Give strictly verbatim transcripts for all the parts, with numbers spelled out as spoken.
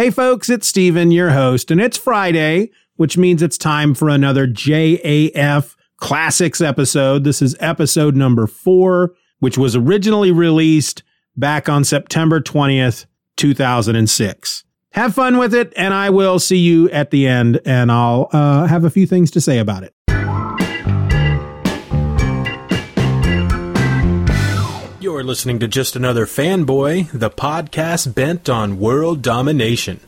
Hey folks, it's Stephen, your host, and it's Friday, which means it's time for another J A F Classics episode. This is episode number four, which was originally released back on September twentieth, two thousand six. Have fun with it, and I will see you at the end, and I'll uh, have a few things to say about it. You're listening to Just Another Fanboy, the podcast bent on world domination.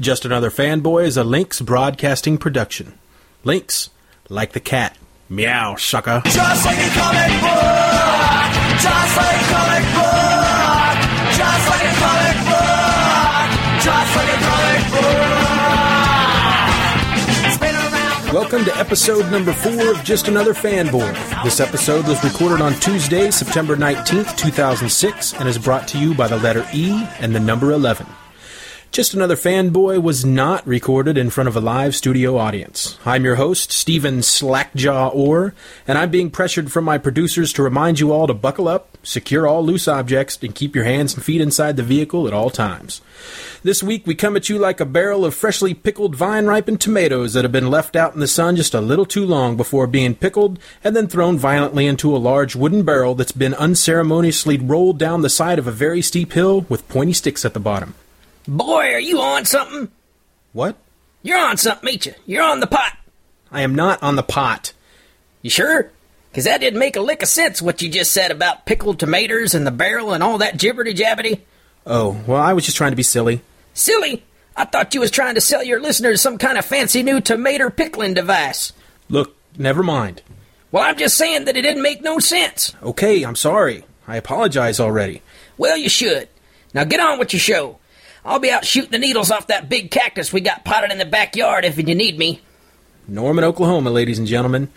Just Another Fanboy is a Lynx Broadcasting production. Lynx, like the cat. Meow, sucker. Just like a comic book! Just like a comic book! Just like a comic book! Just like a comic book! Spin around. Welcome to episode number four of Just Another Fanboy. This episode was recorded on Tuesday, September nineteenth, two thousand six, and is brought to you by the letter E and the number eleven. Just Another Fanboy was not recorded in front of a live studio audience. I'm your host, Stephen Slackjaw Orr, and I'm being pressured from my producers to remind you all to buckle up, secure all loose objects, and keep your hands and feet inside the vehicle at all times. This week, we come at you like a barrel of freshly pickled vine-ripened tomatoes that have been left out in the sun just a little too long before being pickled and then thrown violently into a large wooden barrel that's been unceremoniously rolled down the side of a very steep hill with pointy sticks at the bottom. Boy, are you on something? What? You're on something, ain't you? You're on the pot. I am not on the pot. You sure? Because that didn't make a lick of sense what you just said about pickled tomatoes and the barrel and all that jibberty-jabbity. Oh, well, I was just trying to be silly. Silly? I thought you was trying to sell your listeners some kind of fancy new tomato pickling device. Look, never mind. Well, I'm just saying that it didn't make no sense. Okay, I'm sorry. I apologize already. Well, you should. Now get on with your show. I'll be out shooting the needles off that big cactus we got potted in the backyard if you need me. Norman, Oklahoma, ladies and gentlemen.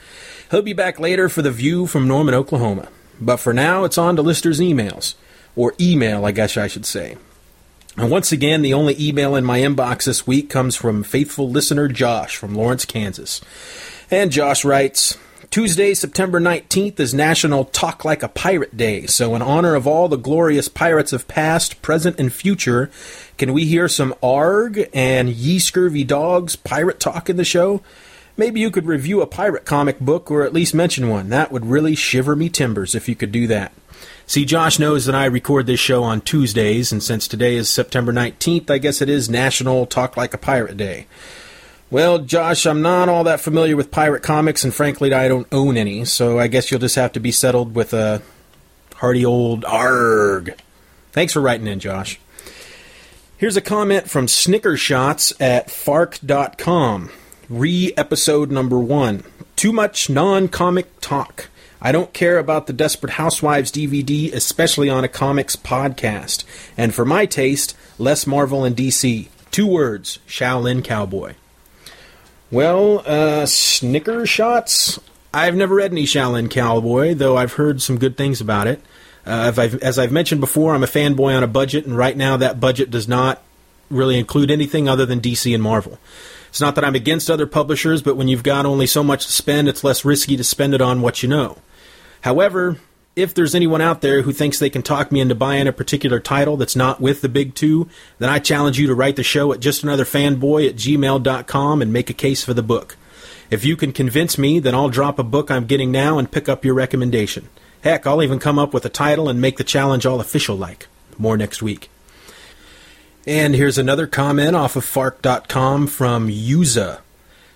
He'll be back later for the view from Norman, Oklahoma. But for now, it's on to listeners' emails. Or email, I guess I should say. And once again, the only email in my inbox this week comes from faithful listener Josh from Lawrence, Kansas. And Josh writes, Tuesday, September nineteenth is National Talk Like a Pirate Day, so in honor of all the glorious pirates of past, present, and future, can we hear some arg and ye scurvy dogs pirate talk in the show? Maybe you could review a pirate comic book or at least mention one. That would really shiver me timbers if you could do that. See, Josh knows that I record this show on Tuesdays, and since today is September nineteenth, I guess it is National Talk Like a Pirate Day. Well, Josh, I'm not all that familiar with pirate comics, and frankly, I don't own any, so I guess you'll just have to be settled with a hearty old arg. Thanks for writing in, Josh. Here's a comment from Snickershots at fark dot com. Re-episode number one. Too much non-comic talk. I don't care about the Desperate Housewives D V D, especially on a comics podcast. And for my taste, less Marvel and D C. Two words, Shaolin Cowboy. Well, uh, Snickershots? I've never read any Shaolin Cowboy, though I've heard some good things about it. Uh, if I've, as I've mentioned before, I'm a fanboy on a budget, and right now that budget does not really include anything other than D C and Marvel. It's not that I'm against other publishers, but when you've got only so much to spend, it's less risky to spend it on what you know. However, if there's anyone out there who thinks they can talk me into buying a particular title that's not with the big two, then I challenge you to write the show at just another fanboy at gmail dot com and make a case for the book. If you can convince me, then I'll drop a book I'm getting now and pick up your recommendation. Heck, I'll even come up with a title and make the challenge all official-like. More next week. And here's another comment off of fark dot com from Yuza.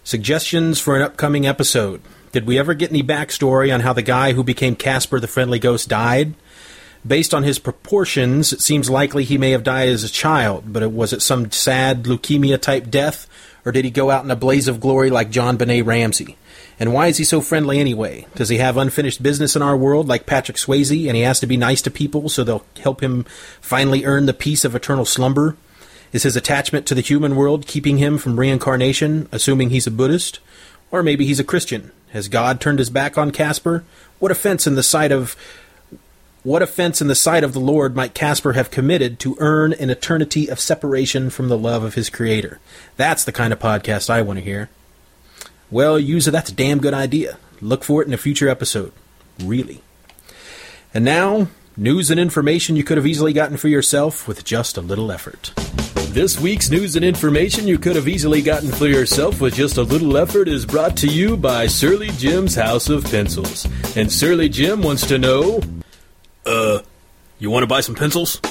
Suggestions for an upcoming episode. Did we ever get any backstory on how the guy who became Casper the Friendly Ghost died? Based on his proportions, it seems likely he may have died as a child, but was it some sad leukemia-type death, or did he go out in a blaze of glory like JonBenét Ramsey? And why is he so friendly anyway? Does he have unfinished business in our world like Patrick Swayze, and he has to be nice to people so they'll help him finally earn the peace of eternal slumber? Is his attachment to the human world keeping him from reincarnation, assuming he's a Buddhist? Or maybe he's a Christian. Has God turned his back on Casper? What offense in the sight of what offense in the sight of the Lord might Casper have committed to earn an eternity of separation from the love of his creator? That's the kind of podcast I want to hear. Well, user, that's a damn good idea. Look for it in a future episode. Really. And now, News and information you could have easily gotten for yourself with just a little effort. This week's news and information you could have easily gotten for yourself with just a little effort is brought to you by Surly Jim's House of Pencils. And Surly Jim wants to know, uh, you want to buy some pencils?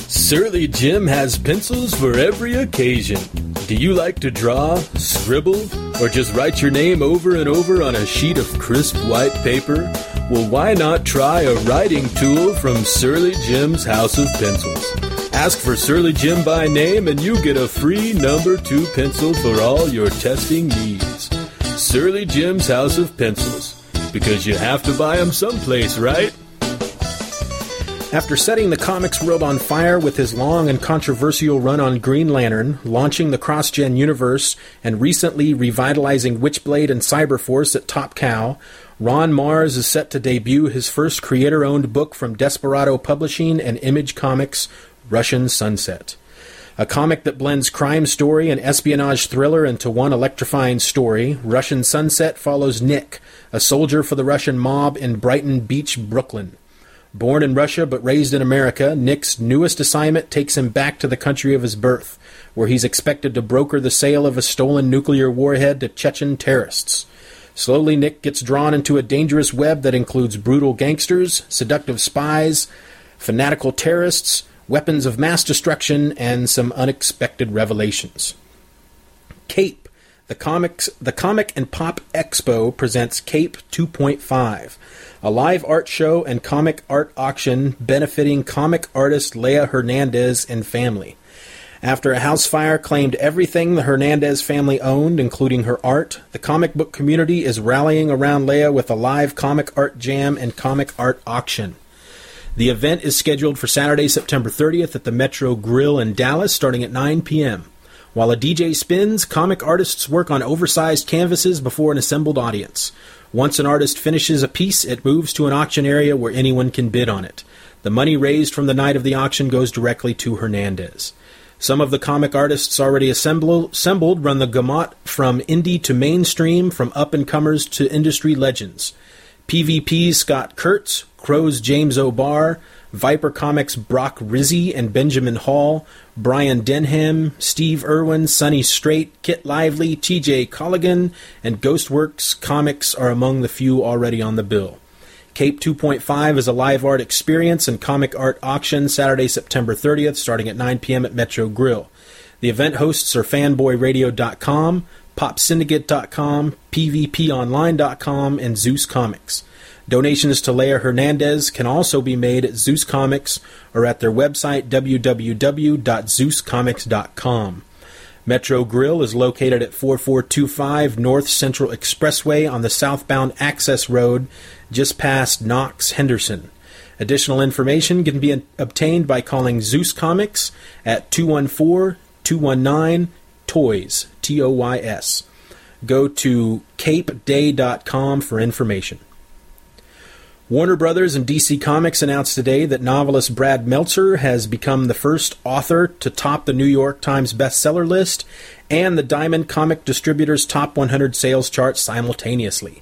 Surly Jim has pencils for every occasion. Do you like to draw, scribble, or just write your name over and over on a sheet of crisp white paper? Well, why not try a writing tool from Surly Jim's House of Pencils? Ask for Surly Jim by name and you get a free number two pencil for all your testing needs. Surly Jim's House of Pencils. Because you have to buy them someplace, right? After setting the comics world on fire with his long and controversial run on Green Lantern, launching the cross-gen universe, and recently revitalizing Witchblade and Cyberforce at Top Cow, Ron Mars is set to debut his first creator-owned book from Desperado Publishing and Image Comics, Russian Sunset. A comic that blends crime story and espionage thriller into one electrifying story, Russian Sunset follows Nick, a soldier for the Russian mob in Brighton Beach, Brooklyn. Born in Russia but raised in America, Nick's newest assignment takes him back to the country of his birth, where he's expected to broker the sale of a stolen nuclear warhead to Chechen terrorists. Slowly, Nick gets drawn into a dangerous web that includes brutal gangsters, seductive spies, fanatical terrorists, weapons of mass destruction, and some unexpected revelations. Cape, the comics, the Comic and Pop Expo presents Cape two point five, a live art show and comic art auction benefiting comic artist Leia Hernandez and family. After a house fire claimed everything the Hernandez family owned, including her art, the comic book community is rallying around Leia with a live comic art jam and comic art auction. The event is scheduled for Saturday, September thirtieth at the Metro Grill in Dallas, starting at nine p.m. While a D J spins, comic artists work on oversized canvases before an assembled audience. Once an artist finishes a piece, it moves to an auction area where anyone can bid on it. The money raised from the night of the auction goes directly to Hernandez. Some of the comic artists already assemble, assembled run the gamut from indie to mainstream, from up-and-comers to industry legends. P V P's Scott Kurtz, Crow's James O'Barr, Viper Comics' Brock Rizzi and Benjamin Hall, Brian Denham, Steve Irwin, Sonny Strait, Kit Lively, T J Colligan, and Ghostworks Comics are among the few already on the bill. Cape two point five is a live art experience and comic art auction Saturday, September thirtieth, starting at nine p.m. at Metro Grill. The event hosts are fanboy radio dot com, pop syndicate dot com, p v p online dot com, and Zeus Comics. Donations to Leia Hernandez can also be made at Zeus Comics or at their website w w w dot zeus comics dot com. Metro Grill is located at forty-four twenty-five North Central Expressway on the southbound access road, just past Knox Henderson. Additional information can be obtained by calling Zeus Comics at two one four, two one nine, T O Y S, T O Y S. Go to cape day dot com for information. Warner Brothers and D C Comics announced today that novelist Brad Meltzer has become the first author to top the New York Times bestseller list and the Diamond Comic Distributor's top one hundred sales chart simultaneously.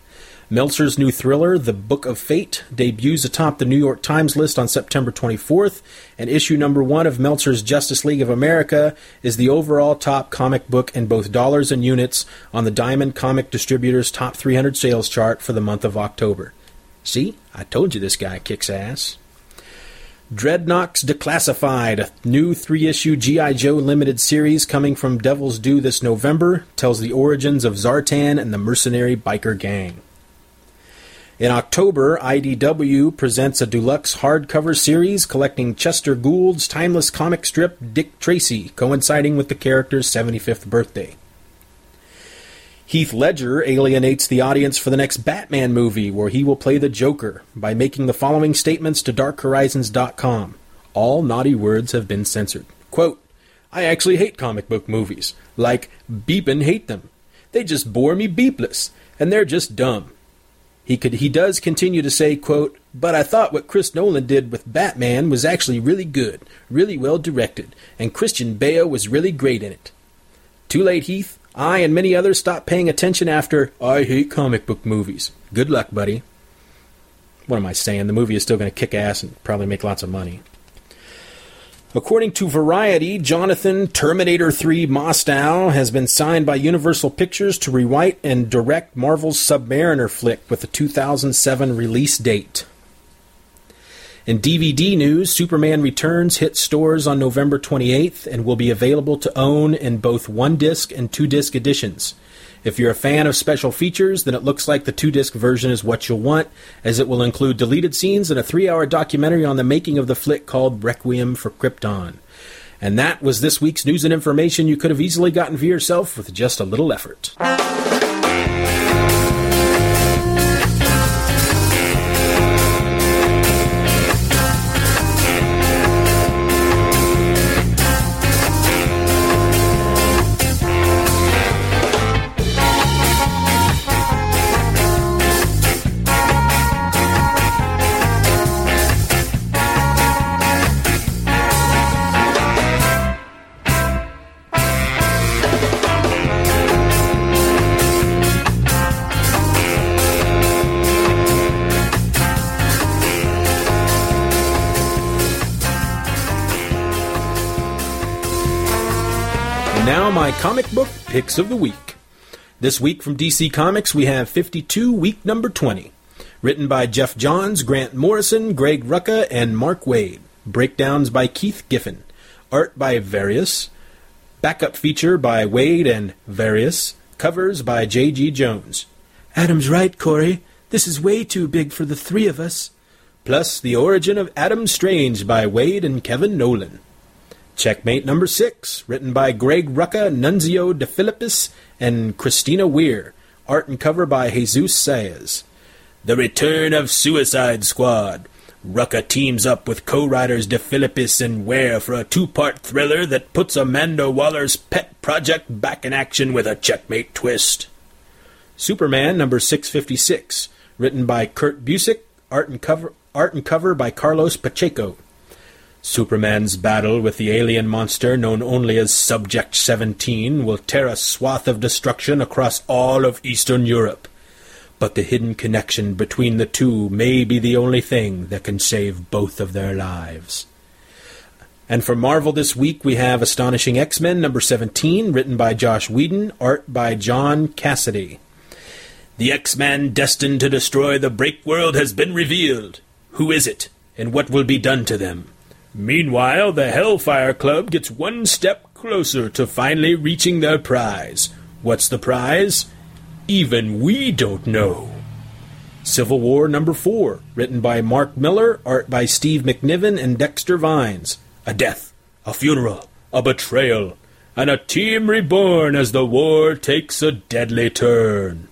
Meltzer's new thriller, The Book of Fate, debuts atop the New York Times list on September twenty-fourth, and issue number one of Meltzer's Justice League of America is the overall top comic book in both dollars and units on the Diamond Comic Distributor's top three hundred sales chart for the month of October. See, I told you this guy kicks ass. Dreadnoks Declassified, a new three-issue G I. Joe limited series coming from Devil's Due this November, tells the origins of Zartan and the mercenary biker gang. In October, I D W presents a deluxe hardcover series collecting Chester Gould's timeless comic strip Dick Tracy, coinciding with the character's seventy-fifth birthday. Heath Ledger alienates the audience for the next Batman movie, where he will play the Joker, by making the following statements to dark horizons dot com. All naughty words have been censored. Quote, I actually hate comic book movies. Like, beepin' hate them. They just bore me beepless, and they're just dumb. He could, he does continue to say, quote, but I thought what Chris Nolan did with Batman was actually really good, really well directed, and Christian Bale was really great in it. Too late, Heath. I and many others stopped paying attention after I hate comic book movies. Good luck, buddy. what am I saying? The movie is still going to kick ass and probably make lots of money. According to Variety, Jonathan Terminator three Mostow has been signed by Universal Pictures to rewrite and direct Marvel's Submariner flick with a two thousand seven release date. In D V D news, Superman Returns hit stores on November twenty-eighth and will be available to own in both one-disc and two-disc editions. If you're a fan of special features, then it looks like the two-disc version is what you'll want, as it will include deleted scenes and a three-hour documentary on the making of the flick called Requiem for Krypton. And that was this week's news and information you could have easily gotten for yourself with just a little effort. Comic book picks of the week. This week from D C Comics, we have fifty-two, week number twenty. Written by Jeff Johns, Grant Morrison, Greg Rucka, and Mark Wade. Breakdowns by Keith Giffen. Art by Various. Backup feature by Wade and Various. Covers by J G Jones. Adam's right, Corey. This is way too big for the three of us. Plus, The Origin of Adam Strange by Wade and Kevin Nolan. Checkmate number six, written by Greg Rucka, Nunzio DeFilippis, and Christina Weir. Art and cover by Jesus Saez. The Return of Suicide Squad. Rucka teams up with co-writers DeFilippis and Weir for a two-part thriller that puts Amanda Waller's pet project back in action with a checkmate twist. Superman number six fifty-six, written by Kurt Busiek, art and cover, art and cover by Carlos Pacheco. Superman's battle with the alien monster known only as Subject seventeen will tear a swath of destruction across all of Eastern Europe. But the hidden connection between the two may be the only thing that can save both of their lives. And for Marvel this week, we have Astonishing X-Men number seventeen, written by Josh Whedon, art by John Cassaday. The X-Man destined to destroy the Break World has been revealed. Who is it, and what will be done to them? Meanwhile, the Hellfire Club gets one step closer to finally reaching their prize. What's the prize? Even we don't know. Civil War number four, written by Mark Miller, art by Steve McNiven and Dexter Vines. A death, a funeral, a betrayal, and a team reborn as the war takes a deadly turn.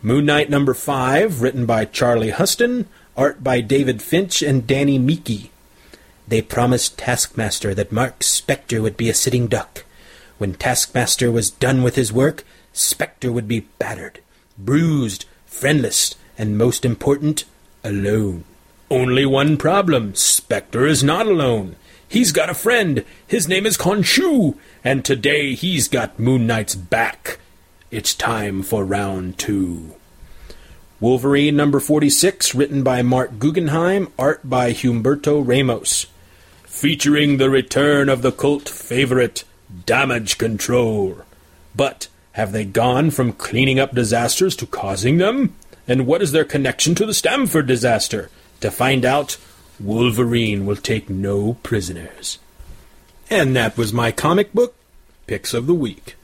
Moon Knight number five, written by Charlie Huston, art by David Finch and Danny Meeke. They promised Taskmaster that Mark Spector would be a sitting duck. When Taskmaster was done with his work, Spector would be battered, bruised, friendless, and most important, alone. Only one problem. Spector is not alone. He's got a friend. His name is Khonshu, and today he's got Moon Knight's back. It's time for round two. Wolverine number forty-six, written by Mark Guggenheim, art by Humberto Ramos. Featuring the return of the cult favorite, Damage Control. But have they gone from cleaning up disasters to causing them? And what is their connection to the Stamford disaster? To find out, Wolverine will take no prisoners. And that was my comic book picks of the week.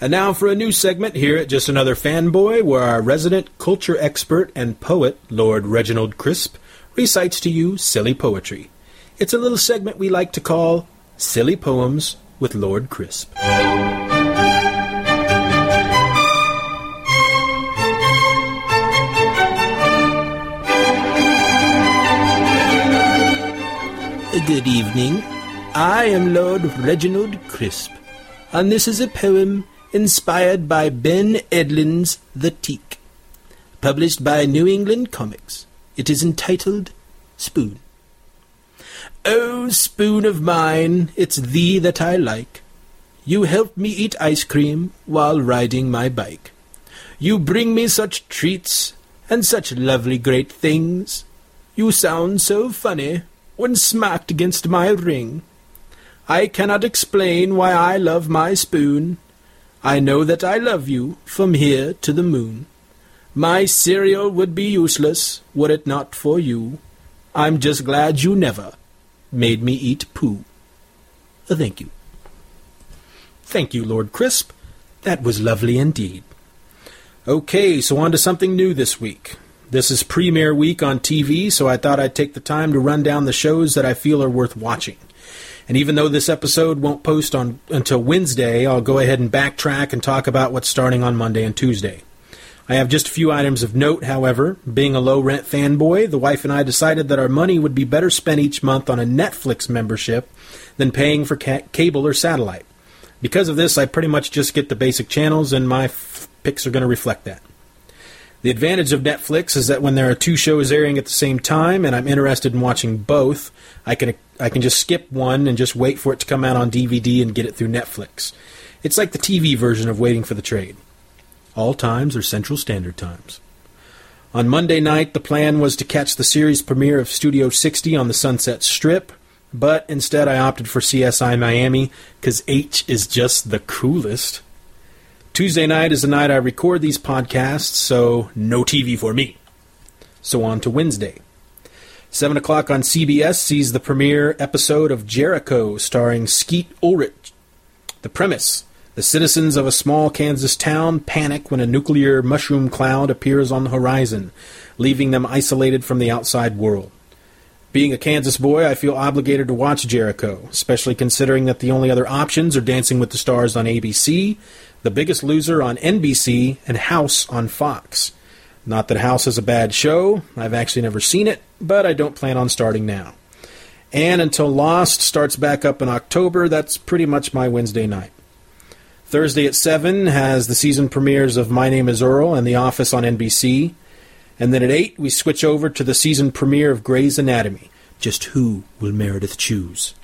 And now for a new segment here at Just Another Fanboy, where our resident culture expert and poet, Lord Reginald Crisp, recites to you silly poetry. It's a little segment we like to call Silly Poems with Lord Crisp. Good evening. I am Lord Reginald Crisp, and this is a poem inspired by Ben Edlund's The Teak, published by New England Comics. It is entitled Spoon. Oh, spoon of mine, it's thee that I like. You help me eat ice cream while riding my bike. You bring me such treats and such lovely great things. You sound so funny when smacked against my ring. I cannot explain why I love my spoon. I know that I love you from here to the moon. My cereal would be useless were it not for you. I'm just glad you never made me eat poo. Thank you. Thank you, Lord Crisp. That was lovely indeed. Okay, so on to something new this week. This is premiere week on T V, so I thought I'd take the time to run down the shows that I feel are worth watching. And even though this episode won't post on until Wednesday, I'll go ahead and backtrack and talk about what's starting on Monday and Tuesday. I have just a few items of note, however. Being a low-rent fanboy, the wife and I decided that our money would be better spent each month on a Netflix membership than paying for ca- cable or satellite. Because of this, I pretty much just get the basic channels, and my f- picks are going to reflect that. The advantage of Netflix is that when there are two shows airing at the same time, and I'm interested in watching both, I can I can just skip one and just wait for it to come out on D V D and get it through Netflix. It's like the T V version of waiting for the trade. All times are Central Standard Times. On Monday night, the plan was to catch the series premiere of Studio sixty on the Sunset Strip, but instead I opted for C S I Miami, because H is just the coolest. Tuesday night is the night I record these podcasts, so no T V for me. So on to Wednesday. seven o'clock on C B S sees the premiere episode of Jericho, starring Skeet Ulrich. The premise: the citizens of a small Kansas town panic when a nuclear mushroom cloud appears on the horizon, leaving them isolated from the outside world. Being a Kansas boy, I feel obligated to watch Jericho, especially considering that the only other options are Dancing with the Stars on A B C, The Biggest Loser on N B C, and House on Fox. Not that House is a bad show. I've actually never seen it, but I don't plan on starting now. And until Lost starts back up in October, that's pretty much my Wednesday night. Thursday at seven has the season premieres of My Name is Earl and The Office on N B C. And then at eight, we switch over to the season premiere of Grey's Anatomy. Just who will Meredith choose?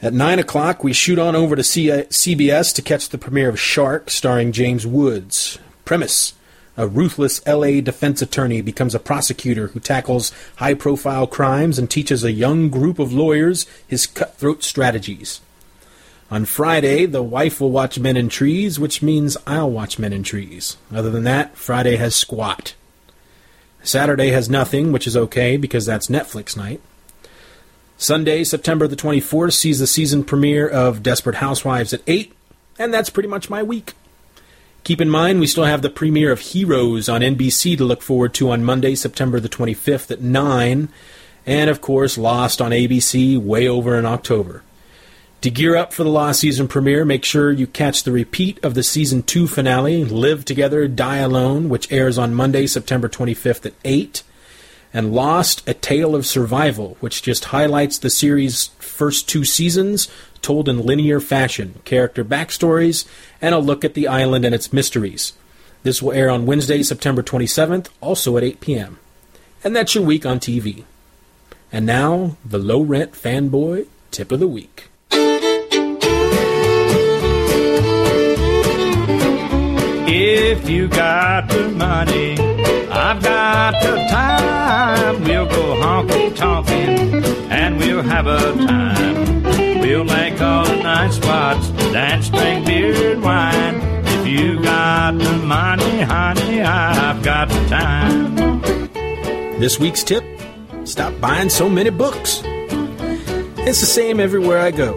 At nine o'clock, we shoot on over to C B S to catch the premiere of Shark, starring James Woods. Premise: a ruthless L A defense attorney becomes a prosecutor who tackles high-profile crimes and teaches a young group of lawyers his cutthroat strategies. On Friday, the wife will watch Men in Trees, which means I'll watch Men in Trees. Other than that, Friday has squat. Saturday has nothing, which is okay, because that's Netflix night. Sunday, September the twenty-fourth, sees the season premiere of Desperate Housewives at eight, and that's pretty much my week. Keep in mind, we still have the premiere of Heroes on N B C to look forward to on Monday, September the twenty-fifth at nine, and, of course, Lost on A B C way over in October. To gear up for the Lost season premiere, make sure you catch the repeat of the Season two finale, Live Together, Die Alone, which airs on Monday, September twenty-fifth at eight, and Lost, A Tale of Survival, which just highlights the series' first two seasons, told in linear fashion, character backstories, and a look at the island and its mysteries. This will air on Wednesday, September twenty-seventh, also at eight p.m. And that's your week on T V. And now, the low-rent fanboy tip of the week. If you got the money, I've got the time. We'll go honky-tonkin' and we'll have a time. We'll make all the night spots, dance, drink beer and wine. If you got the money, honey, I've got the time. This week's tip: stop buying so many books. It's the same everywhere I go.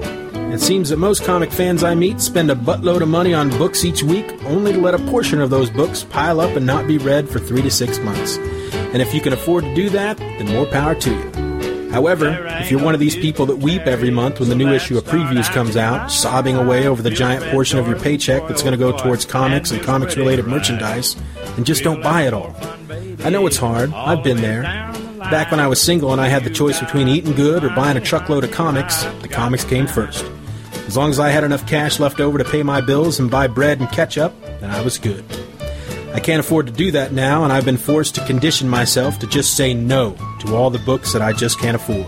It seems that most comic fans I meet spend a buttload of money on books each week, only to let a portion of those books pile up and not be read for three to six months. And if you can afford to do that, then more power to you. However, if you're one of these people that weep every month when the new issue of Previews comes out, sobbing away over the giant portion of your paycheck that's going to go towards comics and comics-related merchandise, and just don't buy it all. I know it's hard. I've been there. Back when I was single and I had the choice between eating good or buying a truckload of comics, the comics came first. As long as I had enough cash left over to pay my bills and buy bread and ketchup, then I was good. I can't afford to do that now, and I've been forced to condition myself to just say no to all the books that I just can't afford.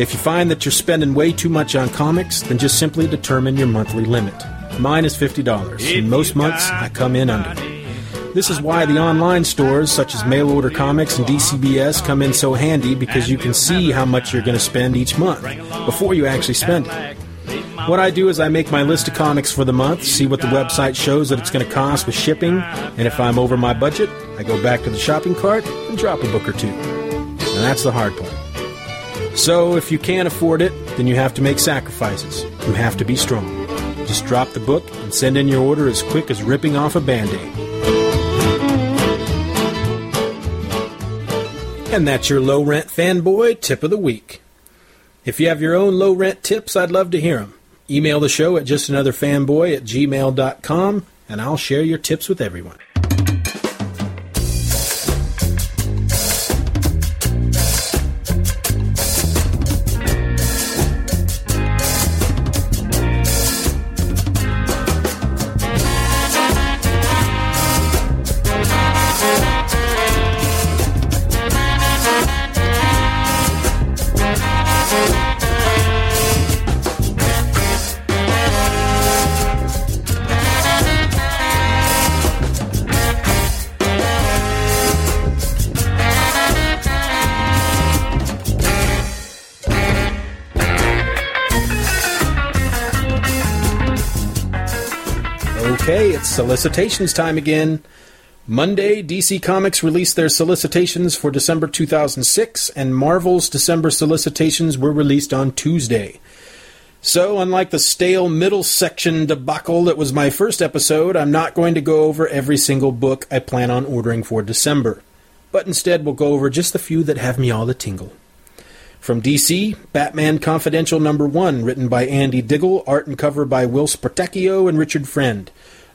If you find that you're spending way too much on comics, then just simply determine your monthly limit. Mine is fifty dollars, and most months I come in under. This is why the online stores, such as Mail Order Comics and D C B S, come in so handy, because you can see how much you're going to spend each month before you actually spend it. What I do is I make my list of comics for the month, see what the website shows that it's going to cost with shipping, and if I'm over my budget, I go back to the shopping cart and drop a book or two. And that's the hard part. So if you can't afford it, then you have to make sacrifices. You have to be strong. Just drop the book and send in your order as quick as ripping off a Band-Aid. And that's your low-rent fanboy tip of the week. If you have your own low-rent tips, I'd love to hear them. Email the show at justanotherfanboy at gmail dot com, and I'll share your tips with everyone. Solicitations time again. Monday, D C Comics released their solicitations for December two thousand six, and Marvel's December solicitations were released on Tuesday. So, unlike the stale middle section debacle that was my first episode, I'm not going to go over every single book I plan on ordering for December, but instead we'll go over just the few that have me all the tingle. From D C, Batman Confidential number one, written by Andy Diggle, art and cover by Will Spartacchio and Richard Friend.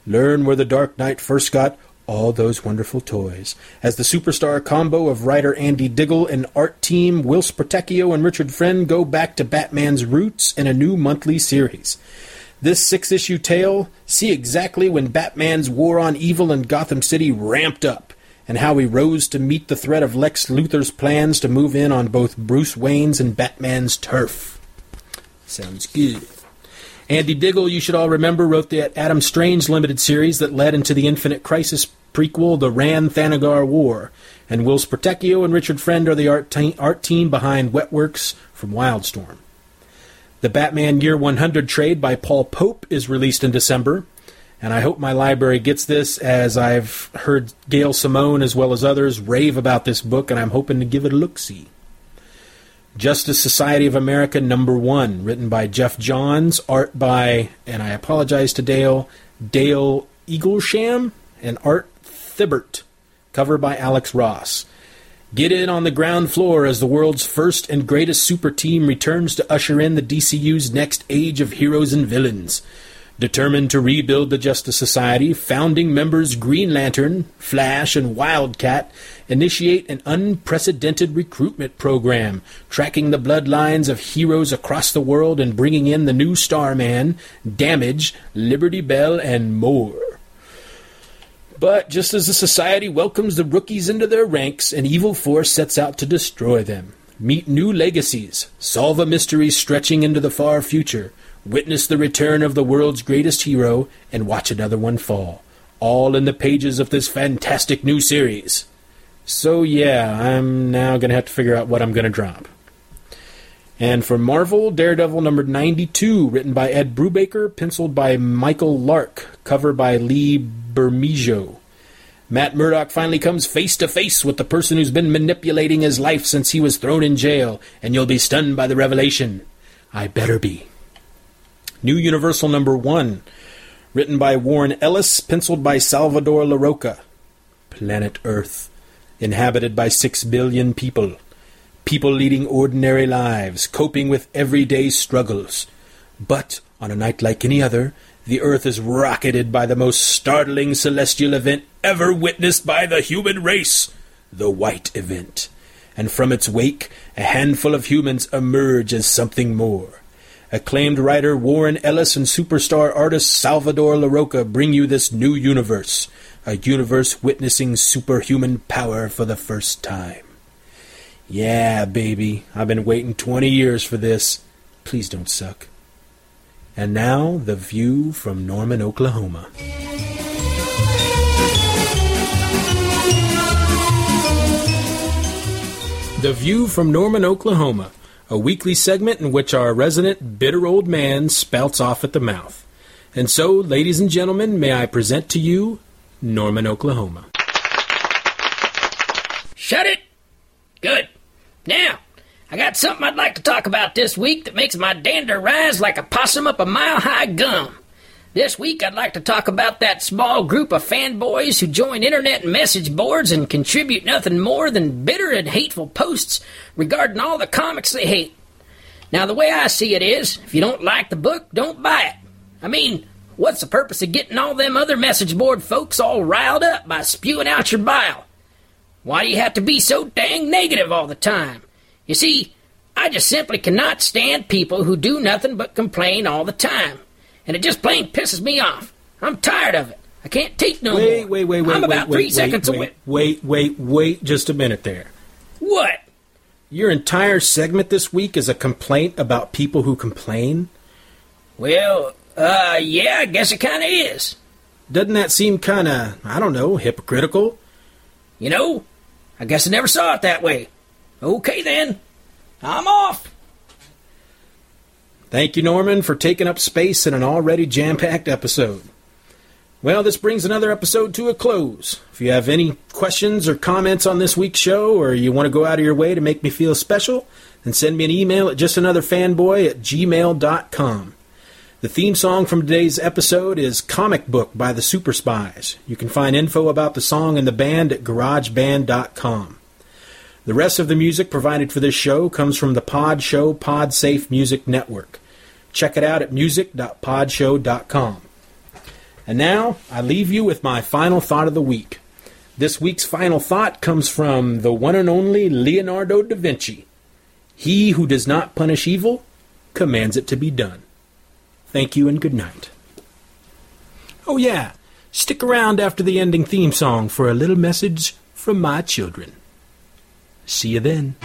Learn where the Dark Knight first got all those wonderful toys, as the superstar combo of writer Andy Diggle and art team Will Spartacchio and Richard Friend go back to Batman's roots in a new monthly series. This six-issue tale, see exactly when Batman's war on evil in Gotham City ramped up, and how he rose to meet the threat of Lex Luthor's plans to move in on both Bruce Wayne's and Batman's turf. Sounds good. Andy Diggle, you should all remember, wrote the Adam Strange limited series that led into the Infinite Crisis prequel, The Ran-Thanagar War. And Will Spartacchio and Richard Friend are the art, te- art team behind Wetworks from Wildstorm. The Batman Year one hundred trade by Paul Pope is released in December. And I hope my library gets this, as I've heard Gail Simone as well as others rave about this book, and I'm hoping to give it a look-see. Justice Society of America number one, written by Jeff Johns, art by, and I apologize to Dale, Dale Eaglesham, and Art Thibert, cover by Alex Ross. Get in on the ground floor as the world's first and greatest super team returns to usher in the D C U's next age of heroes and villains. Determined to rebuild the Justice Society, founding members Green Lantern, Flash, and Wildcat initiate an unprecedented recruitment program, tracking the bloodlines of heroes across the world and bringing in the new Starman, Damage, Liberty Bell, and more. But just as the Society welcomes the rookies into their ranks, an evil force sets out to destroy them. Meet new legacies, solve a mystery stretching into the far future, witness the return of the world's greatest hero, and watch another one fall. All in the pages of this fantastic new series. So yeah, I'm now going to have to figure out what I'm going to drop. And for Marvel, Daredevil number ninety-two, written by Ed Brubaker, penciled by Michael Lark, cover by Lee Bermejo. Matt Murdock finally comes face-to-face with the person who's been manipulating his life since he was thrown in jail, and you'll be stunned by the revelation. I better be. New Universal number one, written by Warren Ellis, penciled by Salvador LaRocca. Planet Earth, inhabited by six billion people. People leading ordinary lives, coping with everyday struggles. But, on a night like any other, the Earth is rocketed by the most startling celestial event ever witnessed by the human race, the White Event. And from its wake, a handful of humans emerge as something more. Acclaimed writer Warren Ellis and superstar artist Salvador LaRocca bring you this new universe, a universe witnessing superhuman power for the first time. Yeah, baby, I've been waiting twenty years for this. Please don't suck. And now, the view from Norman, Oklahoma. The View from Norman, Oklahoma, a weekly segment in which our resident bitter old man spouts off at the mouth. And so, ladies and gentlemen, may I present to you Norman, Oklahoma. Shut it! Good. Now, I got something I'd like to talk about this week that makes my dander rise like a possum up a mile-high gum. This week, I'd like to talk about that small group of fanboys who join internet message boards and contribute nothing more than bitter and hateful posts regarding all the comics they hate. Now, the way I see it is, if you don't like the book, don't buy it. I mean, what's the purpose of getting all them other message board folks all riled up by spewing out your bile? Why do you have to be so dang negative all the time? You see, I just simply cannot stand people who do nothing but complain all the time. And it just plain pisses me off. I'm tired of it. I can't take no wait, more. Wait, wait, wait, I'm about wait, three wait, seconds wait, away. Wait, wait, wait, just a minute there. What? Your entire segment this week is a complaint about people who complain? Well, uh, yeah, I guess it kind of is. Doesn't that seem kind of, I don't know, hypocritical? You know, I guess I never saw it that way. Okay, then. I'm off. Thank you, Norman, for taking up space in an already jam-packed episode. Well, this brings another episode to a close. If you have any questions or comments on this week's show, or you want to go out of your way to make me feel special, then send me an email at justanotherfanboy at gmail dot com. The theme song from today's episode is Comic Book by the Super Spies. You can find info about the song and the band at garage band dot com. The rest of the music provided for this show comes from the Pod Show PodSafe Music Network. Check it out at music dot pod show dot com. And now, I leave you with my final thought of the week. This week's final thought comes from the one and only Leonardo da Vinci. He who does not punish evil commands it to be done. Thank you and good night. Oh yeah, stick around after the ending theme song for a little message from my children. See you then.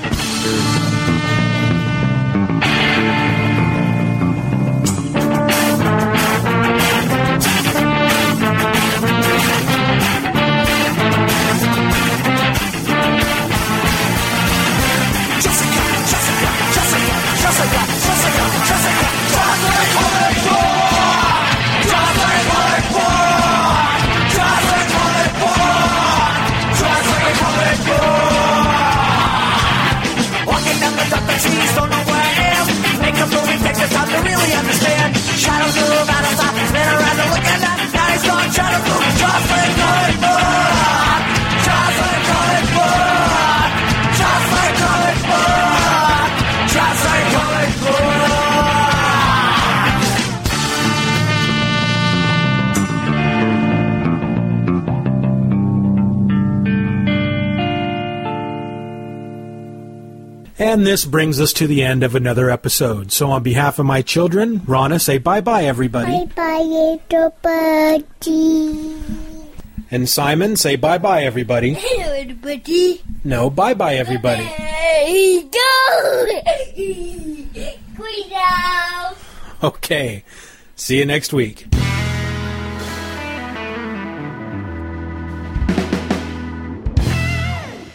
And this brings us to the end of another episode. So on behalf of my children, Ronna, say bye-bye, everybody. Bye-bye, everybody. And Simon, say bye-bye, everybody. Hello, everybody. No, bye-bye, everybody. Go! Okay. See you next week.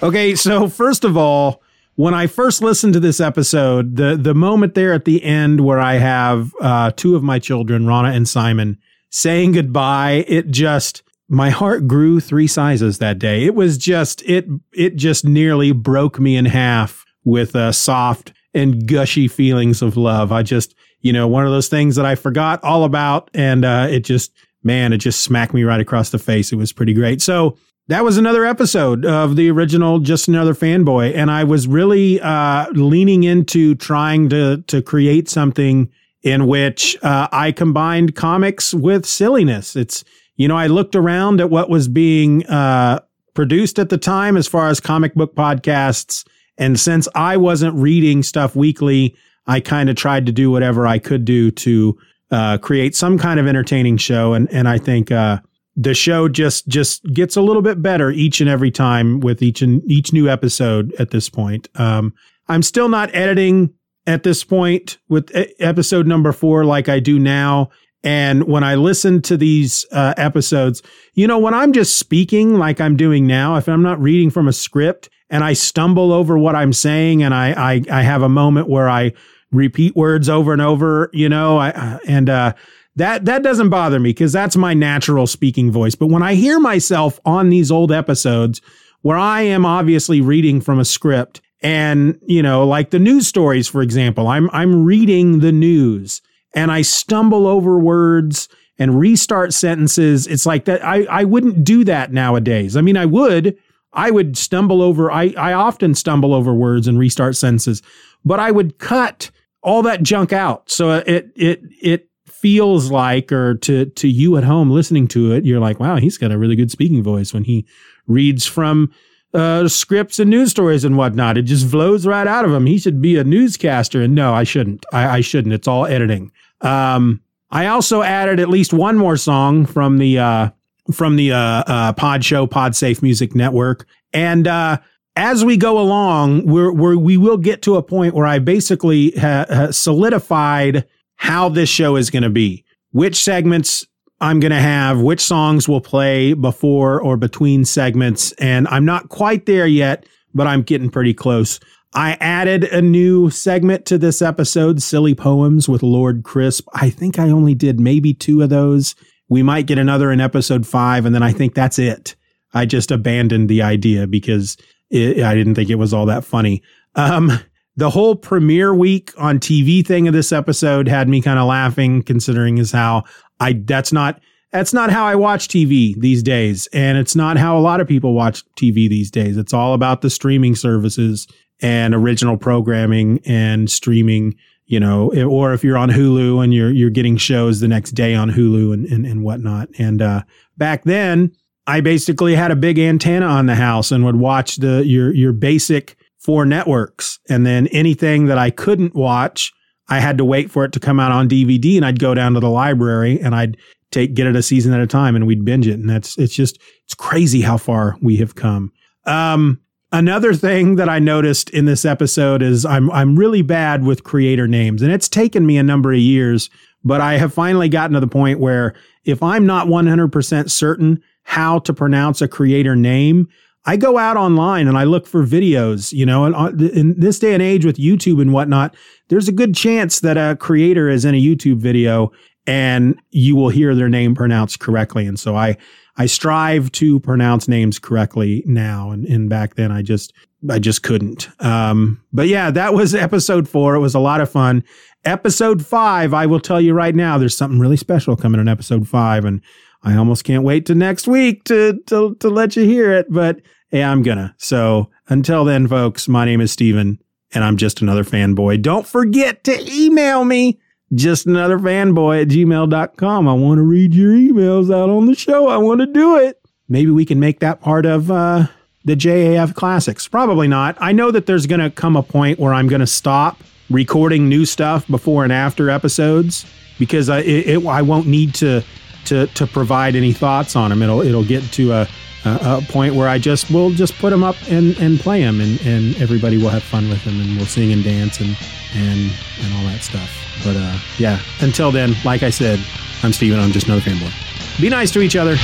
Okay, so first of all, when I first listened to this episode, the, the moment there at the end where I have uh, two of my children, Ronna and Simon, saying goodbye, it just, my heart grew three sizes that day. It was just, it it just nearly broke me in half with uh, soft and gushy feelings of love. I just, you know, one of those things that I forgot all about, and uh, it just, man, it just smacked me right across the face. It was pretty great. So that was another episode of the original Just Another Fanboy, and I was really uh, leaning into trying to to create something in which uh, I combined comics with silliness. It's, you know, I looked around at what was being uh, produced at the time as far as comic book podcasts, and since I wasn't reading stuff weekly, I kind of tried to do whatever I could do to uh, create some kind of entertaining show, and and I think Uh, The show just just gets a little bit better each and every time with each and each new episode at this point. Um, I'm still not editing at this point with episode number four like I do now. And when I listen to these uh, episodes, you know, when I'm just speaking like I'm doing now, if I'm not reading from a script, and I stumble over what I'm saying, and I I, I have a moment where I repeat words over and over, you know, I and uh, that that doesn't bother me because that's my natural speaking voice. But when I hear myself on these old episodes where I am obviously reading from a script, and, you know, like the news stories, for example, I'm I'm reading the news and I stumble over words and restart sentences. It's like that. I, I wouldn't do that nowadays. I mean, I would. I would stumble over. I, I often stumble over words and restart sentences, but I would cut all that junk out. So it it it feels like, or to to you at home listening to it, you're like, wow, he's got a really good speaking voice when he reads from uh, scripts and news stories and whatnot. It just flows right out of him. He should be a newscaster. And no, I shouldn't. I, I shouldn't. It's all editing. Um, I also added at least one more song from the uh, from the uh, uh, Pod Show, Pod Safe Music Network. And uh, as we go along, we're, we're, we will get to a point where I basically ha- ha solidified how this show is going to be, which segments I'm going to have, which songs will play before or between segments. And I'm not quite there yet, but I'm getting pretty close. I added a new segment to this episode, Silly Poems with Lord Crisp. I think I only did maybe two of those. We might get another in episode five, and then I think that's it. I just abandoned the idea because it, I didn't think it was all that funny. Um, the whole premiere week on T V thing of this episode had me kind of laughing, considering is how I that's not that's not how I watch T V these days, and it's not how a lot of people watch T V these days. It's all about the streaming services and original programming and streaming, you know, or if you're on Hulu and you're you're getting shows the next day on Hulu and and, and whatnot. And uh, back then, I basically had a big antenna on the house and would watch the your your basic four networks. And then anything that I couldn't watch, I had to wait for it to come out on D V D, and I'd go down to the library and I'd take get it a season at a time, and we'd binge it. And that's it's just it's crazy how far we have come. Um, Another thing that I noticed in this episode is I'm I'm really bad with creator names, and it's taken me a number of years, but I have finally gotten to the point where if I'm not one hundred percent certain how to pronounce a creator name, I go out online and I look for videos, you know, and in this day and age with YouTube and whatnot, there's a good chance that a creator is in a YouTube video and you will hear their name pronounced correctly. And so I I strive to pronounce names correctly now, and, and back then I just I just couldn't. Um, but yeah, that was episode four. It was a lot of fun. Episode five, I will tell you right now, there's something really special coming in episode five, and I almost can't wait to next week to to to let you hear it. But yeah, I'm gonna. So until then, folks, my name is Stephen, and I'm just another fanboy. Don't forget to email me. Just another fanboy at gmail dot com. I want to read your emails out on the show. I want to do it. Maybe we can make that part of uh, the J A F Classics. Probably not. I know that there's going to come a point where I'm going to stop recording new stuff before and after episodes because I it, it, I won't need to to to provide any thoughts on them. It'll it'll get to a, a, a point where I just will just put them up and, and play them, and, and everybody will have fun with them, and we'll sing and dance and and, and all that stuff. But uh, yeah, until then, like I said, I'm Steven. I'm just another fanboy. Be nice to each other.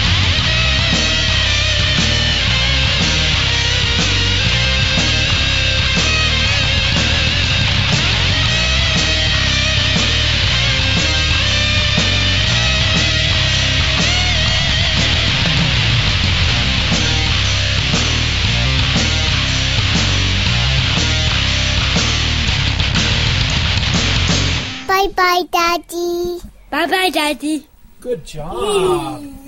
Bye-bye, Daddy. Bye-bye, Daddy. Good job.